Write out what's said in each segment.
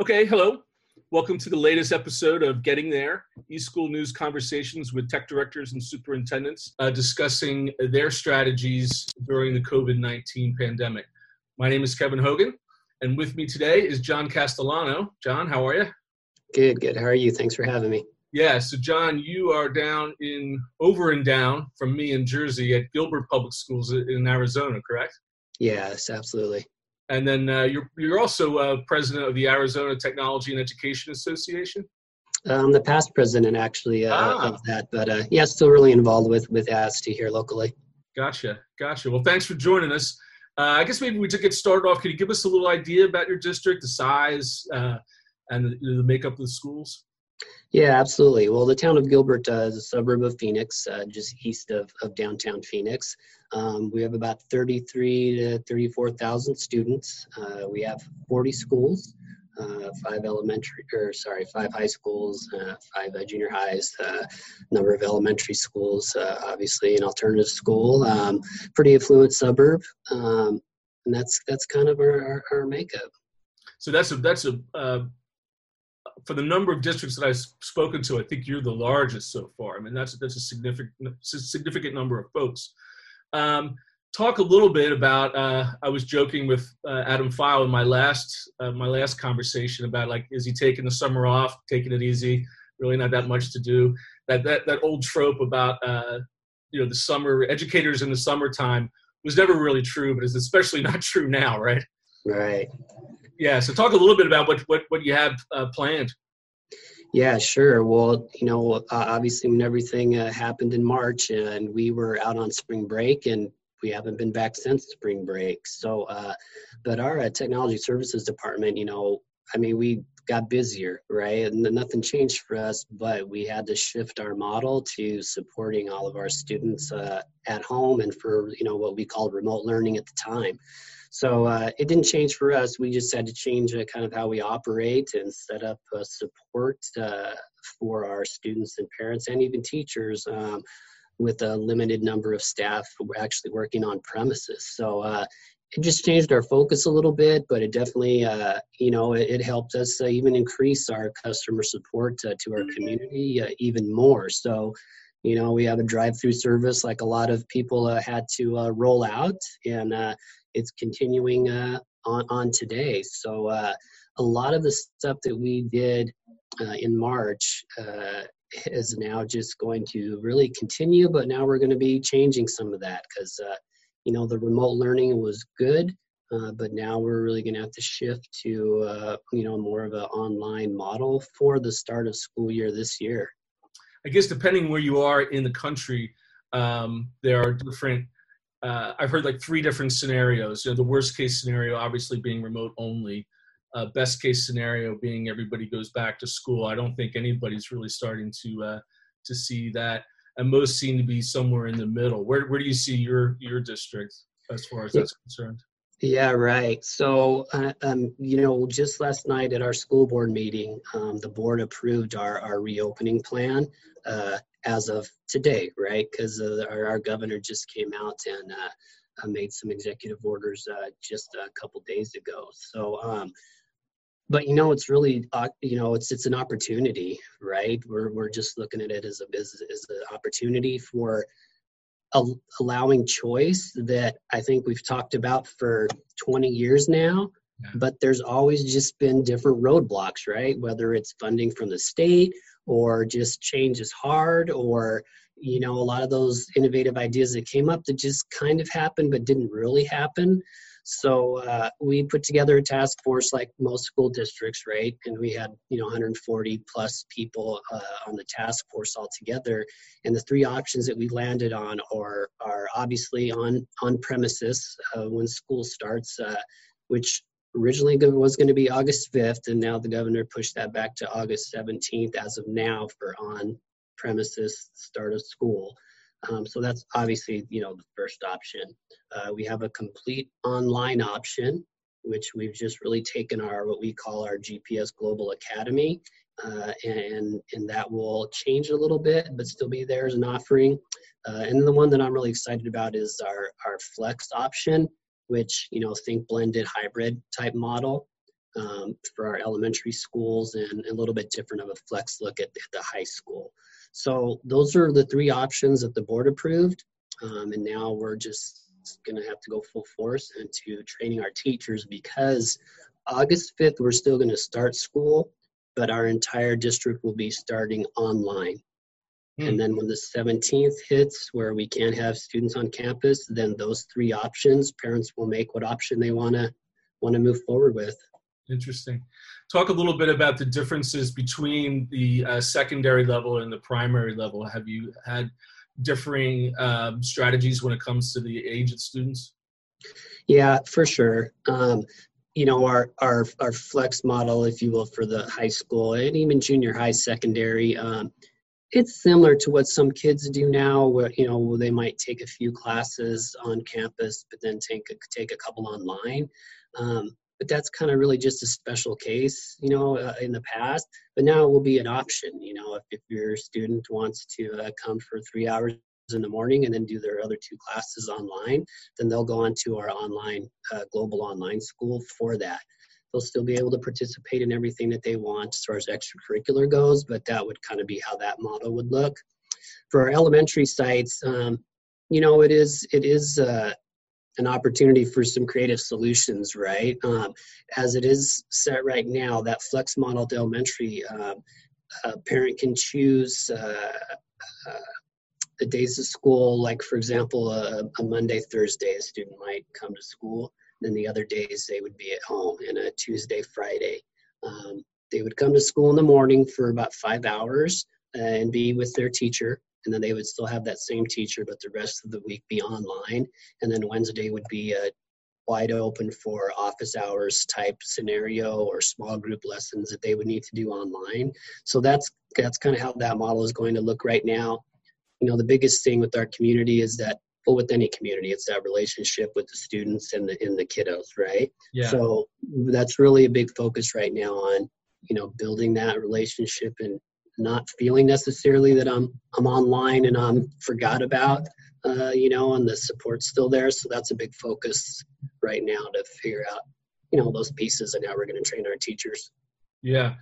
Okay, hello. Welcome to the latest episode of Getting There, eSchool News conversations with tech directors and superintendents discussing their strategies during the COVID-19 pandemic. My name is Kevin Hogan, and with me today is Jon Castelhano. Jon, how are you? Good. How are you? Thanks for having me. Yeah, so Jon, you are over and down from me in Jersey at Gilbert Public Schools in Arizona, correct? Yes, absolutely. And then you're also president of the Arizona Technology and Education Association? I'm the past president, actually, of that. But, yeah, still really involved with ASTE here locally. Gotcha. Well, thanks for joining us. I guess maybe we to get started off, could you give us a little idea about your district, the size, and the makeup of the schools? Yeah, absolutely. Well, the town of Gilbert is a suburb of Phoenix, just east of downtown Phoenix. We have about 33,000 to 34,000 students. We have 40 schools, five high schools, five junior highs, number of elementary schools, obviously an alternative school, pretty affluent suburb, and that's kind of our makeup. So for the number of districts that I've spoken to, I think you're the largest so far. I mean, that's a significant number of folks. Talk a little bit about. I was joking with Adam File in my last conversation about, like, is he taking the summer off, taking it easy, really not that much to do? That old trope about the summer educators in the summertime was never really true, but is especially not true now, right? Right. Yeah, so talk a little bit about what you have planned. Yeah, sure. Well, obviously when everything happened in March and we were out on spring break, and we haven't been back since spring break. So, but our technology services department, we got busier, right? And nothing changed for us, but we had to shift our model to supporting all of our students at home and for, what we called remote learning at the time. So it didn't change for us. We just had to change kind of how we operate and set up support for our students and parents and even teachers with a limited number of staff actually working on premises. So it just changed our focus a little bit, but it definitely, it helped us even increase our customer support to our community even more. So, we have a drive-through service like a lot of people had to roll out, and it's continuing on today. So a lot of the stuff that we did in March is now just going to really continue, but now we're going to be changing some of that because, the remote learning was good, but now we're really going to have to shift to, more of an online model for the start of school year this year. I guess depending where you are in the country, there are different I've heard like three different scenarios. The worst case scenario, obviously, being remote only. Best case scenario being everybody goes back to school. I don't think anybody's really starting to see that, and most seem to be somewhere in the middle. Where do you see your district as far as that's concerned? Yeah, right. So, just last night at our school board meeting, the board approved our reopening plan as of today, right? Because our governor just came out and made some executive orders just a couple days ago. So, but it's really, it's an opportunity, right? We're just looking at it as a business, as an opportunity for allowing choice that I think we've talked about for 20 years now, yeah. But there's always just been different roadblocks, right? Whether it's funding from the state or just change is hard, or, a lot of those innovative ideas that came up that just kind of happened but didn't really happen. So we put together a task force like most school districts, right? And we had, 140 plus people on the task force all together. And the three options that we landed on are obviously on premises when school starts, which originally was going to be August 5th. And now the governor pushed that back to August 17th as of now for on premises start of school. So that's obviously, the first option. We have a complete online option, which we've just really taken what we call our GPS Global Academy, and that will change a little bit, but still be there as an offering. And the one that I'm really excited about is our flex option, which, think blended hybrid type model. for our elementary schools, and a little bit different of a flex look at the high school. So those are the three options that the board approved. And now we're just going to have to go full force into training our teachers, because August 5th, we're still going to start school, but our entire district will be starting online. And then when the 17th hits, where we can't have students on campus, then those three options, parents will make what option they want to move forward with. Interesting. Talk a little bit about the differences between the secondary level and the primary level. Have you had differing strategies when it comes to the age of students? Yeah, for sure. You know, our flex model, if you will, for the high school and even junior high, secondary, it's similar to what some kids do now, where, you know, they might take a few classes on campus, but then take a couple online. But that's kind of really just a special case, you know, in the past. But now it will be an option, you know, if your student wants to come for 3 hours in the morning and then do their other two classes online, then they'll go on to our online, global online school for that. They'll still be able to participate in everything that they want as far as extracurricular goes, but that would kind of be how that model would look. For our elementary sites, you know, it is an opportunity for some creative solutions, right? As it is set right now, that flex model to elementary, a parent can choose the days of school, like for example, a Monday, Thursday, a student might come to school. Then the other days they would be at home, and a Tuesday, Friday. They would come to school in the morning for about 5 hours and be with their teacher, and then they would still have that same teacher, but the rest of the week be online. And then Wednesday would be wide open for office hours type scenario or small group lessons that they would need to do online. So that's kind of how that model is going to look right now. You know, the biggest thing with our community is that, well, with any community, it's that relationship with the students and the kiddos, right? Yeah. So that's really a big focus right now on, you know, building that relationship and not feeling necessarily that I'm online and I'm forgot about, you know, and the support's still there. So that's a big focus right now to figure out, you know, those pieces and how we're going to train our teachers. Yeah.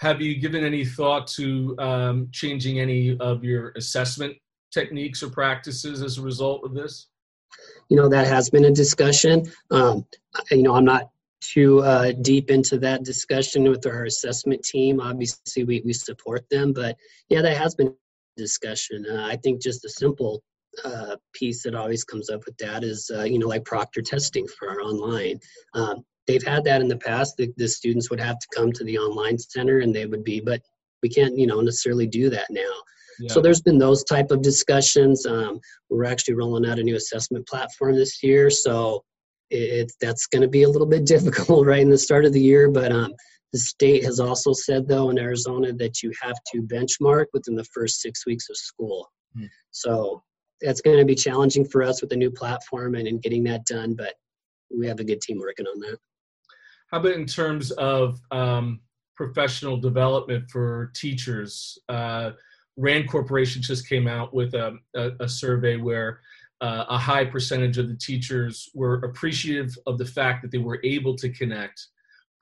Have you given any thought to changing any of your assessment techniques or practices as a result of this? You know, that has been a discussion. You know, I'm not too deep into that discussion with our assessment team. Obviously, we support them, but yeah, that has been a discussion. I think just a simple piece that always comes up with that is, you know, like proctor testing for our online. They've had that in the past. The students would have to come to the online center and they would be, but we can't, you know, necessarily do that now. Yeah. So there's been those type of discussions. We're actually rolling out a new assessment platform this year, so that's going to be a little bit difficult right in the start of the year. But the state has also said, though, in Arizona that you have to benchmark within the first 6 weeks of school. So that's going to be challenging for us with the new platform and getting that done, but we have a good team working on that. How about in terms of professional development for teachers? RAND Corporation just came out with a survey where a high percentage of the teachers were appreciative of the fact that they were able to connect,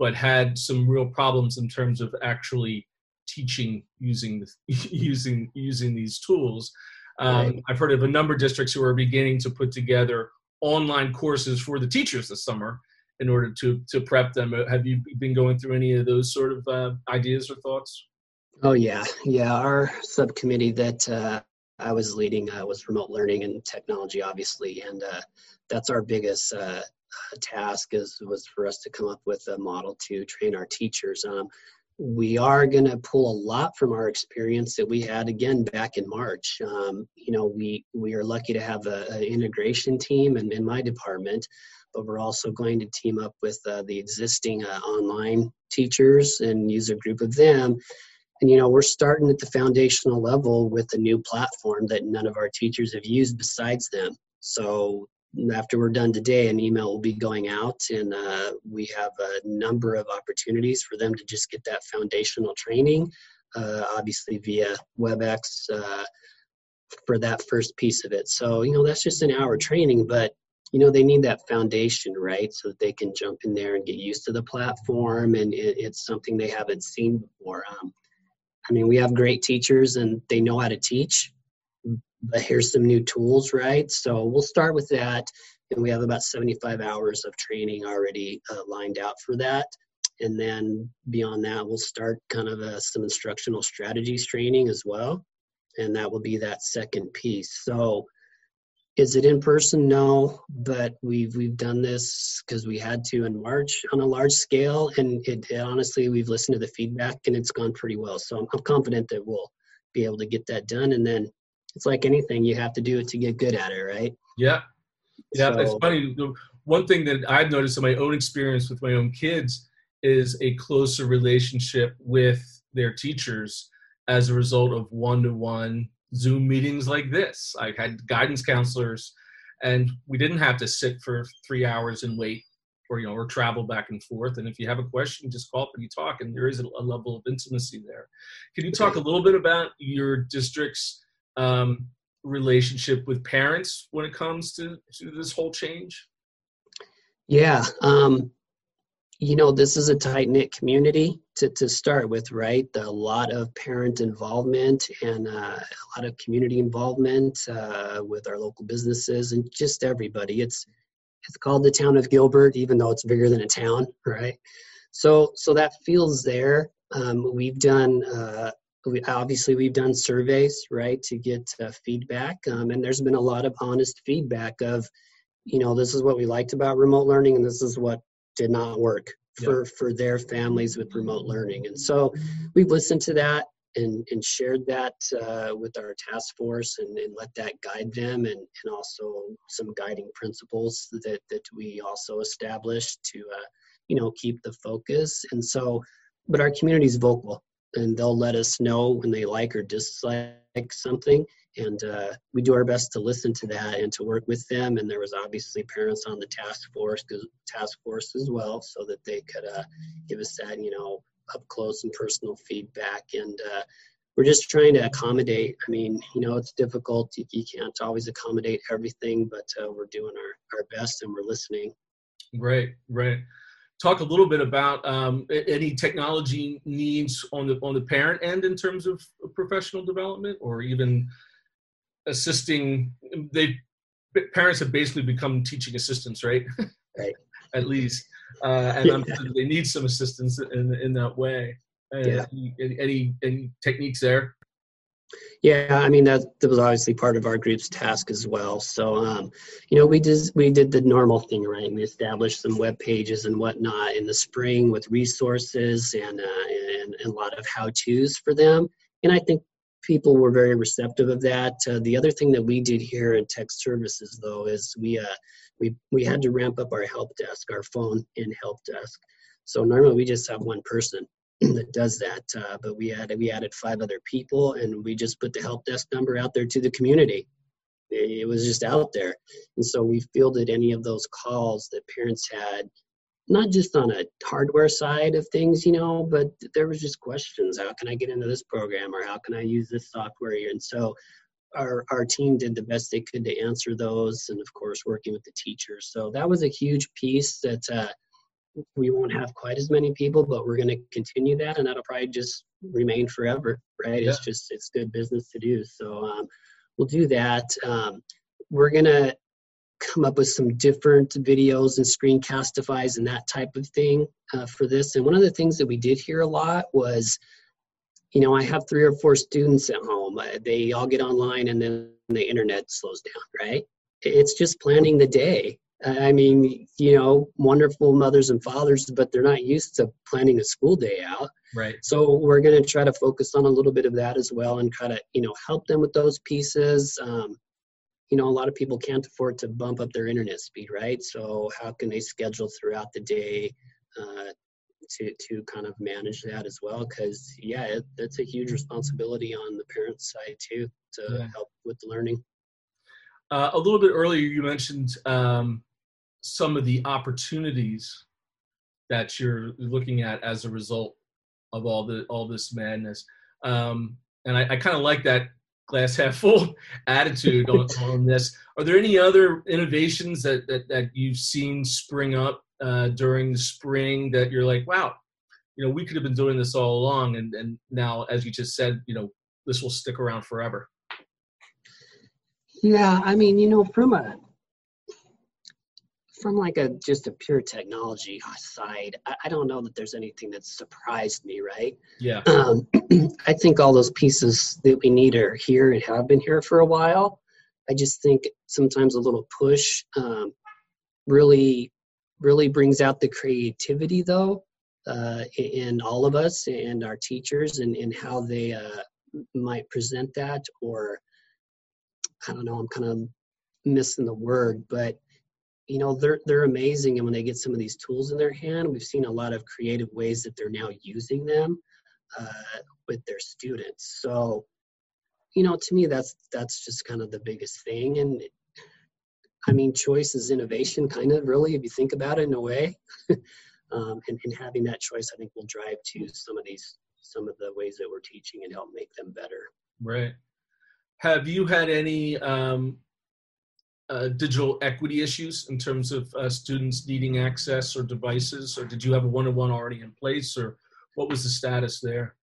but had some real problems in terms of actually teaching using these tools. Right. I've heard of a number of districts who are beginning to put together online courses for the teachers this summer in order to prep them. Have you been going through any of those sort of ideas or thoughts? Oh, yeah. Yeah. Our subcommittee that I was leading was remote learning and technology, obviously. And that's our biggest task was for us to come up with a model to train our teachers. We are going to pull a lot from our experience that we had, again, back in March. You know, we are lucky to have an integration team in my department, but we're also going to team up with the existing online teachers and use a group of them. And, you know, we're starting at the foundational level with a new platform that none of our teachers have used besides them. So after we're done today, an email will be going out, and we have a number of opportunities for them to just get that foundational training, obviously via WebEx for that first piece of it. So, you know, that's just an hour training, but they need that foundation, right? So that they can jump in there and get used to the platform, and it's something they haven't seen before. I mean, we have great teachers and they know how to teach, but here's some new tools, right? So we'll start with that. And we have about 75 hours of training already lined out for that. And then beyond that, we'll start kind of some instructional strategies training as well. And that will be that second piece. So is it in person? No, but we've done this because we had to in March on a large scale. And it honestly, we've listened to the feedback and it's gone pretty well. So I'm confident that we'll be able to get that done. And then it's like anything, you have to do it to get good at it, right? Yeah. Yeah, so, it's funny. One thing that I've noticed in my own experience with my own kids is a closer relationship with their teachers as a result of one-to-one Zoom meetings like this. I had guidance counselors, and we didn't have to sit for 3 hours and wait, or or travel back and forth. And if you have a question, just call up and you talk. And there is a level of intimacy there. Can you talk a little bit about your district's relationship with parents when it comes to this whole change? Yeah. This is a tight-knit community to start with, right? A lot of parent involvement and a lot of community involvement with our local businesses and just everybody. It's called the town of Gilbert, even though it's bigger than a town, right? So that feels there. We've done surveys, right, to get feedback. And there's been a lot of honest feedback of, this is what we liked about remote learning and this is what did not work for their families with remote learning. And so we've listened to that and shared that with our task force and let that guide them, and also some guiding principles that we also established to, keep the focus. And so, but our community is vocal, and they'll let us know when they like or dislike something. And we do our best to listen to that and to work with them. And there was obviously parents on the task force as well, so that they could give us that, up close and personal feedback. And we're just trying to accommodate. I mean, it's difficult. You can't always accommodate everything, but we're doing our best and we're listening. Right. Talk a little bit about any technology needs on the parent end in terms of professional development, or even assisting. Parents have basically become teaching assistants, right? Right. At least, and I'm sure they need some assistance in that way. Yeah. Any techniques there? Yeah, I mean, that was obviously part of our group's task as well. So, we did the normal thing, right? And we established some web pages and whatnot in the spring with resources and a lot of how-tos for them. And I think people were very receptive of that. The other thing that we did here in tech services, though, is we had to ramp up our help desk, our phone and help desk. So normally we just have one person that does that, but we added 5 other people, and we just put the help desk number out there to the community. It was just out there, and so we fielded any of those calls that parents had, not just on a hardware side of things, but there was just questions: how can I get into this program, or how can I use this software? And so our team did the best they could to answer those, and of course working with the teachers. So that was a huge piece that we won't have quite as many people, but we're going to continue that, and that'll probably just remain forever, right? Yeah. It's good business to do. So we'll do that. We're going to come up with some different videos and screencastifies and that type of thing for this. And one of the things that we did hear a lot was, I have 3 or 4 students at home. They all get online, and then the internet slows down, right? It's just planning the day. I mean, wonderful mothers and fathers, but they're not used to planning a school day out. Right. So we're going to try to focus on a little bit of that as well, and try to, help them with those pieces. A lot of people can't afford to bump up their internet speed, right? So how can they schedule throughout the day to kind of manage that as well? Because, that's a huge responsibility on the parents' side too, to help with the learning. A little bit earlier, you mentioned some of the opportunities that you're looking at as a result of all this madness, and I kind of like that glass half full attitude on this. Are there any other innovations that you've seen spring up during the spring that you're like, wow, you know, we could have been doing this all along, and now, as you just said, you know, this will stick around forever? Yeah, I mean, you know, from like a pure technology side, I don't know that there's anything that surprised me, right? Yeah. I think all those pieces that we need are here and have been here for a while. I just think sometimes a little push really brings out the creativity, though, in all of us and our teachers, and how they might present that, or I don't know, I'm kind of missing the word, but you know, they're amazing. And when they get some of these tools in their hand, we've seen a lot of creative ways that they're now using them with their students. So, you know, to me, that's just kind of the biggest thing. And I mean, choice is innovation, kind of, really, if you think about it in a way. And having that choice, I think, will drive to some of the ways that we're teaching and help make them better. Right. Have you had any digital equity issues in terms of students needing access or devices, or did you have a one-on-one already in place, or what was the status there?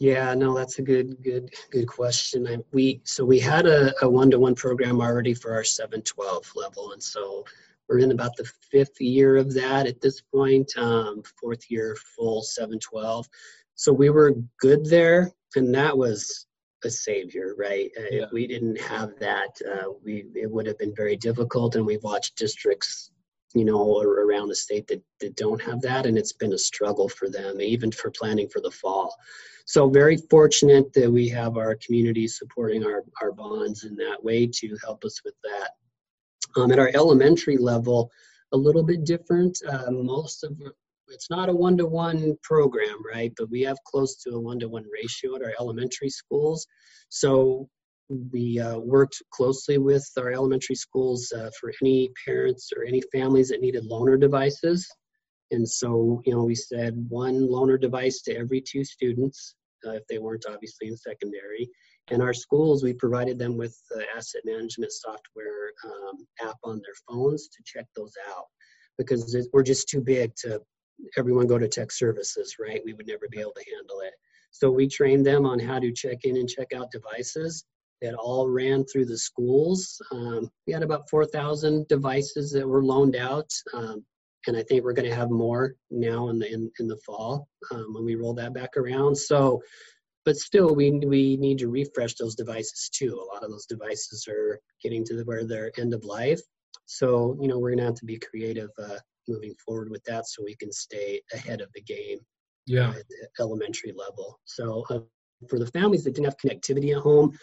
Yeah, no, that's a good question. We had a one-to-one program already for our 7-12 level, and so we're in about the fifth year of that at this point, fourth year full 7-12. So we were good there, and that was a savior, right? Yeah. If we didn't have that, it would have been very difficult. And we've watched districts, you know, around the state that don't have that, and it's been a struggle for them, even for planning for the fall. So very fortunate that we have our community supporting our bonds in that way to help us with that. At our elementary level, a little bit different. It's not a one-to-one program, right? But we have close to a one-to-one ratio at our elementary schools. So we worked closely with our elementary schools for any parents or any families that needed loaner devices. And so, you know, we said one loaner device to every two students, if they weren't obviously in secondary. And our schools, we provided them with the asset management software app on their phones to check those out, because we're just too big to everyone go to tech services, right? We would never be able to handle it. So we trained them on how to check in and check out devices that all ran through the schools. We had about 4,000 devices that were loaned out. And I think we're going to have more now in the fall when we roll that back around. So, but still we need to refresh those devices too. A lot of those devices are getting to where they're end of life. So, you know, we're going to have to be creative moving forward with that, so we can stay ahead of the game. Yeah, at the elementary level. So for the families that didn't have connectivity at home,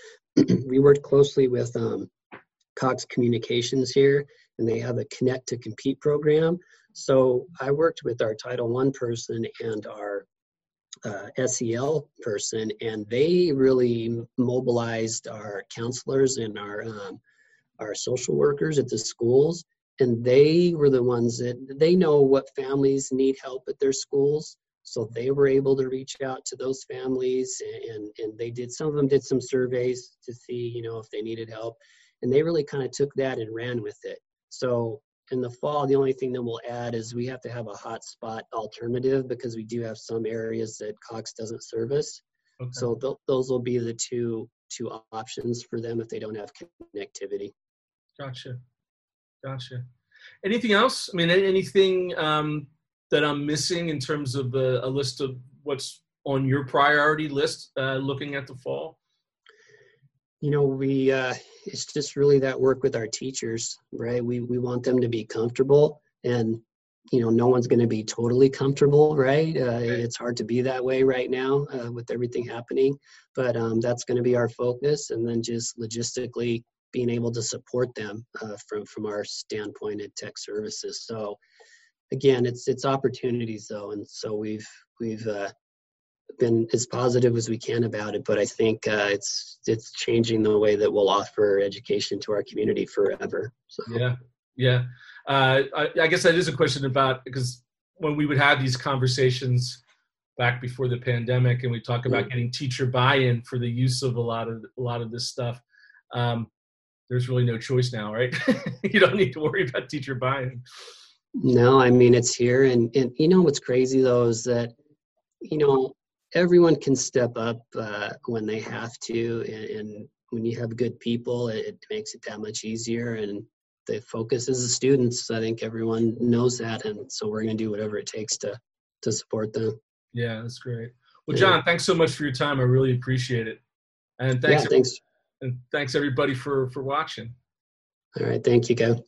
we worked closely with Cox Communications here, and they have a Connect to Compete program. So I worked with our Title I person and our SEL person, and they really mobilized our counselors and our social workers at the schools. And they were the ones they know what families need help at their schools. So they were able to reach out to those families, and they did, some of them did some surveys to see, you know, if they needed help. And they really kind of took that and ran with it. So in the fall, the only thing that we'll add is we have to have a hotspot alternative, because we do have some areas that Cox doesn't service. Okay. So those will be the two options for them if they don't have connectivity. Gotcha. Anything else? I mean, anything that I'm missing in terms of a list of what's on your priority list looking at the fall? You know, it's just really that work with our teachers, right? We want them to be comfortable, and, you know, no one's going to be totally comfortable, right? It's hard to be that way right now with everything happening, but that's going to be our focus. And then just logistically, being able to support them from our standpoint at tech services. So again, it's opportunities though, and so we've been as positive as we can about it. But I think it's changing the way that we'll offer education to our community forever. So yeah. I guess that is a question about, because when we would have these conversations back before the pandemic, and we talk about getting teacher buy-in for the use of a lot of this stuff. There's really no choice now, right? You don't need to worry about teacher buy-in. No, I mean, it's here. And you know, what's crazy though, is that, you know, everyone can step up when they have to. And when you have good people, it makes it that much easier. And the focus is the students. I think everyone knows that. And so we're going to do whatever it takes to support them. Yeah, that's great. Well, John, thanks so much for your time. I really appreciate it. And thanks everybody for watching. All right. Thank you, Kev.